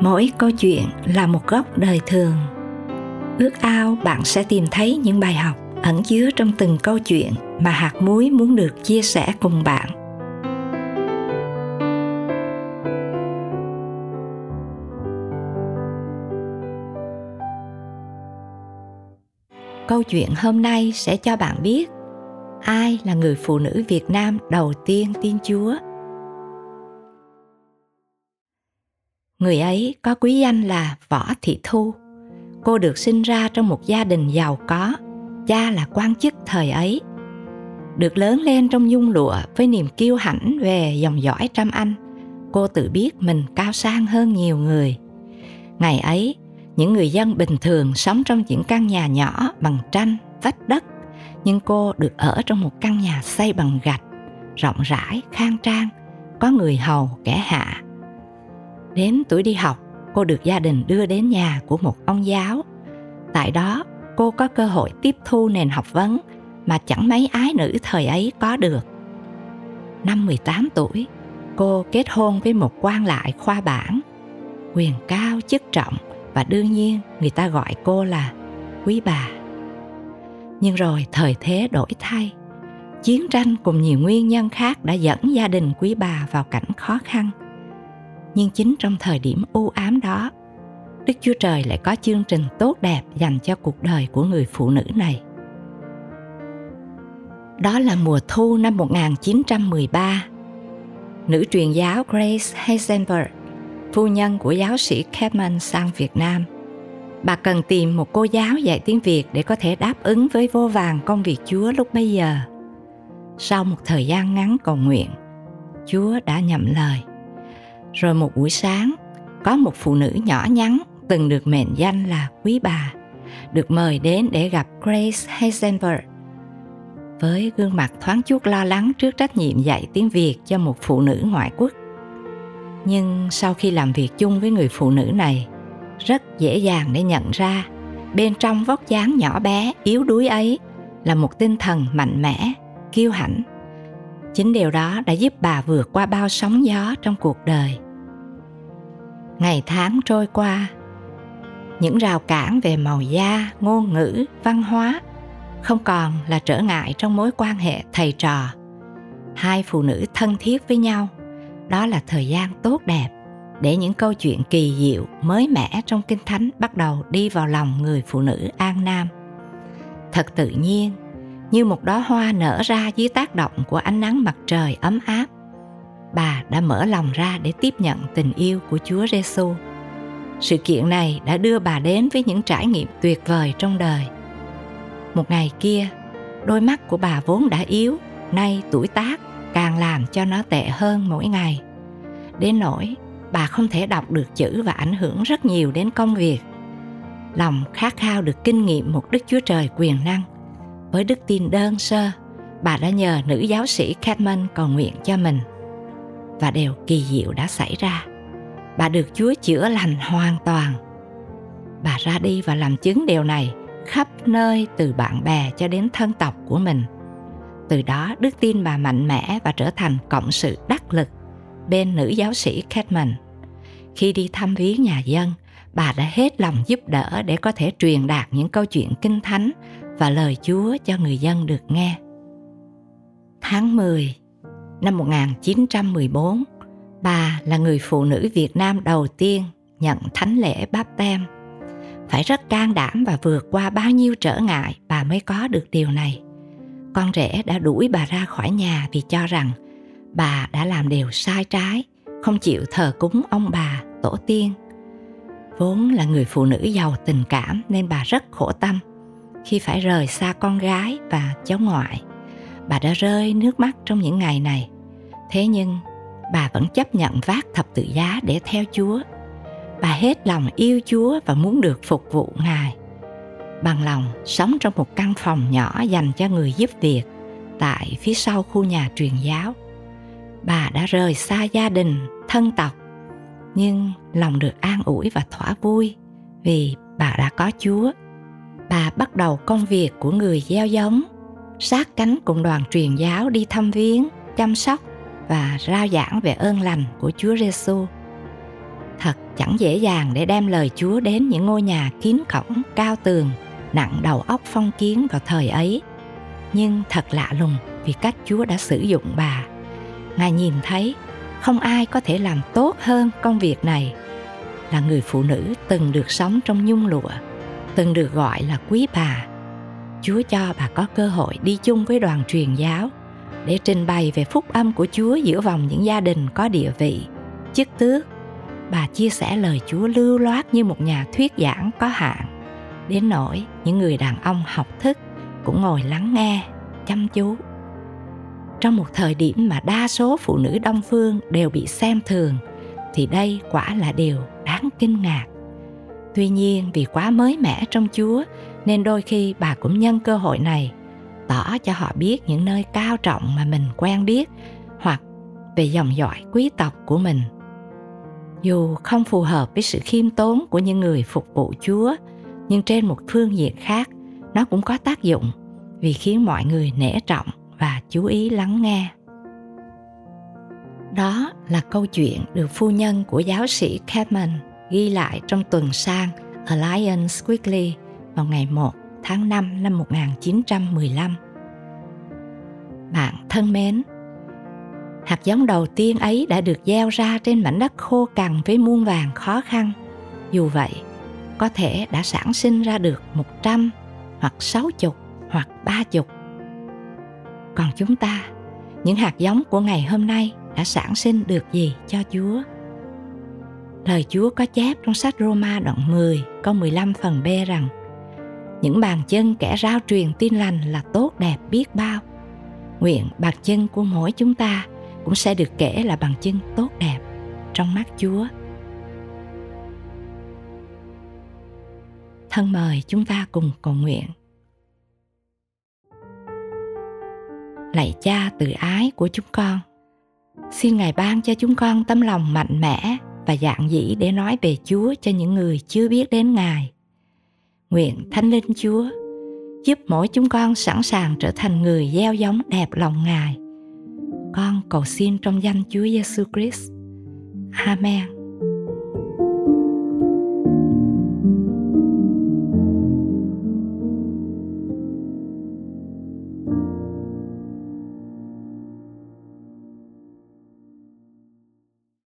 Mỗi câu chuyện là một góc đời thường. Ước ao bạn sẽ tìm thấy những bài học ẩn chứa trong từng câu chuyện mà hạt muối muốn được chia sẻ cùng bạn. Câu chuyện hôm nay sẽ cho bạn biết ai là người phụ nữ Việt Nam đầu tiên tin Chúa. Người ấy có quý danh là Võ Thị Thu. Cô được sinh ra trong một gia đình giàu có, cha là quan chức thời ấy. Được lớn lên trong nhung lụa với niềm kiêu hãnh về dòng dõi Trâm Anh, cô tự biết mình cao sang hơn nhiều người. Ngày ấy, những người dân bình thường sống trong những căn nhà nhỏ bằng tranh, vách đất, nhưng cô được ở trong một căn nhà xây bằng gạch, rộng rãi, khang trang, có người hầu kẻ hạ. Đến tuổi đi học, cô được gia đình đưa đến nhà của một ông giáo. Tại đó, cô có cơ hội tiếp thu nền học vấn mà chẳng mấy ái nữ thời ấy có được. Năm 18 tuổi, cô kết hôn với một quan lại khoa bảng, quyền cao chức trọng và đương nhiên người ta gọi cô là quý bà. Nhưng rồi thời thế đổi thay, chiến tranh cùng nhiều nguyên nhân khác đã dẫn gia đình quý bà vào cảnh khó khăn. Nhưng chính trong thời điểm u ám đó, Đức Chúa Trời lại có chương trình tốt đẹp dành cho cuộc đời của người phụ nữ này. Đó là mùa thu năm 1913. Nữ truyền giáo Grace Heisenberg, phu nhân của giáo sĩ Kermann, sang Việt Nam. Bà cần tìm một cô giáo dạy tiếng Việt để có thể đáp ứng với vô vàn công việc Chúa lúc bấy giờ. Sau một thời gian ngắn cầu nguyện, Chúa đã nhậm lời. Rồi một buổi sáng, có một phụ nữ nhỏ nhắn từng được mệnh danh là quý bà, được mời đến để gặp Grace Heisenberg. Với gương mặt thoáng chút lo lắng trước trách nhiệm dạy tiếng Việt cho một phụ nữ ngoại quốc. Nhưng sau khi làm việc chung với người phụ nữ này, rất dễ dàng để nhận ra bên trong vóc dáng nhỏ bé, yếu đuối ấy là một tinh thần mạnh mẽ, kiêu hãnh. Chính điều đó đã giúp bà vượt qua bao sóng gió trong cuộc đời. Ngày tháng trôi qua, những rào cản về màu da, ngôn ngữ, văn hóa không còn là trở ngại trong mối quan hệ thầy trò. Hai phụ nữ thân thiết với nhau, đó là thời gian tốt đẹp để những câu chuyện kỳ diệu, mới mẻ trong Kinh Thánh bắt đầu đi vào lòng người phụ nữ An Nam. Thật tự nhiên, như một đóa hoa nở ra dưới tác động của ánh nắng mặt trời ấm áp, bà đã mở lòng ra để tiếp nhận tình yêu của Chúa Giêsu. Sự kiện này đã đưa bà đến với những trải nghiệm tuyệt vời trong đời. Một ngày kia, đôi mắt của bà vốn đã yếu, nay tuổi tác càng làm cho nó tệ hơn mỗi ngày. Đến nỗi, bà không thể đọc được chữ và ảnh hưởng rất nhiều đến công việc. Lòng khát khao được kinh nghiệm một Đức Chúa Trời quyền năng. Với đức tin đơn sơ, bà đã nhờ nữ giáo sĩ Kedman cầu nguyện cho mình. Và điều kỳ diệu đã xảy ra. Bà được Chúa chữa lành hoàn toàn. Bà ra đi và làm chứng điều này khắp nơi, từ bạn bè cho đến thân tộc của mình. Từ đó đức tin bà mạnh mẽ và trở thành cộng sự đắc lực bên nữ giáo sĩ Kedman. Khi đi thăm viếng nhà dân, bà đã hết lòng giúp đỡ để có thể truyền đạt những câu chuyện Kinh Thánh và lời Chúa cho người dân được nghe. Tháng 10 năm 1914, bà là người phụ nữ Việt Nam đầu tiên nhận thánh lễ Báp-têm. Phải rất can đảm và vượt qua bao nhiêu trở ngại bà mới có được điều này. Con rể đã đuổi bà ra khỏi nhà vì cho rằng bà đã làm điều sai trái, không chịu thờ cúng ông bà, tổ tiên. Vốn là người phụ nữ giàu tình cảm nên bà rất khổ tâm khi phải rời xa con gái và cháu ngoại. Bà đã rơi nước mắt trong những ngày này. Thế nhưng, bà vẫn chấp nhận vác thập tự giá để theo Chúa. Bà hết lòng yêu Chúa và muốn được phục vụ Ngài. Bằng lòng sống trong một căn phòng nhỏ dành cho người giúp việc tại phía sau khu nhà truyền giáo. Bà đã rời xa gia đình, thân tộc, nhưng lòng được an ủi và thỏa vui vì bà đã có Chúa. Bà bắt đầu công việc của người gieo giống, sát cánh cùng đoàn truyền giáo đi thăm viếng, chăm sóc và rao giảng về ơn lành của Chúa Giêsu. Thật chẳng dễ dàng để đem lời Chúa đến những ngôi nhà kín cổng, cao tường, nặng đầu óc phong kiến vào thời ấy. Nhưng thật lạ lùng vì cách Chúa đã sử dụng bà. Ngài nhìn thấy không ai có thể làm tốt hơn công việc này. Là người phụ nữ từng được sống trong nhung lụa, từng được gọi là quý bà, Chúa cho bà có cơ hội đi chung với đoàn truyền giáo để trình bày về phúc âm của Chúa giữa vòng những gia đình có địa vị, chức tước. Bà chia sẻ lời Chúa lưu loát như một nhà thuyết giảng có hạn, đến nỗi những người đàn ông học thức cũng ngồi lắng nghe, chăm chú. Trong một thời điểm mà đa số phụ nữ Đông Phương đều bị xem thường, thì đây quả là điều đáng kinh ngạc. Tuy nhiên, vì quá mới mẻ trong Chúa nên đôi khi bà cũng nhân cơ hội này tỏ cho họ biết những nơi cao trọng mà mình quen biết hoặc về dòng dõi quý tộc của mình. Dù không phù hợp với sự khiêm tốn của những người phục vụ Chúa, nhưng trên một phương diện khác, nó cũng có tác dụng vì khiến mọi người nể trọng và chú ý lắng nghe. Đó là câu chuyện được phu nhân của giáo sĩ Kedman ghi lại trong tuần san Alliance Weekly vào ngày 1 tháng 5 năm 1915. Bạn thân mến, hạt giống đầu tiên ấy đã được gieo ra trên mảnh đất khô cằn với muôn vàn khó khăn. Dù vậy, có thể đã sản sinh ra được 100 hoặc 60 hoặc 30. Còn chúng ta, những hạt giống của ngày hôm nay đã sản sinh được gì cho Chúa? Lời Chúa có chép trong sách Roma đoạn 10 câu 15 phần B rằng: những bàn chân kẻ rao truyền tin lành là tốt đẹp biết bao. Nguyện bàn chân của mỗi chúng ta cũng sẽ được kể là bàn chân tốt đẹp trong mắt Chúa. Thân mời chúng ta cùng cầu nguyện. Lạy Cha từ ái của chúng con, xin Ngài ban cho chúng con tấm lòng mạnh mẽ và dạn dĩ để nói về Chúa cho những người chưa biết đến Ngài. Nguyện Thánh Linh Chúa giúp mỗi chúng con sẵn sàng trở thành người gieo giống đẹp lòng Ngài. Con cầu xin trong danh Chúa Giêsu Christ. Amen.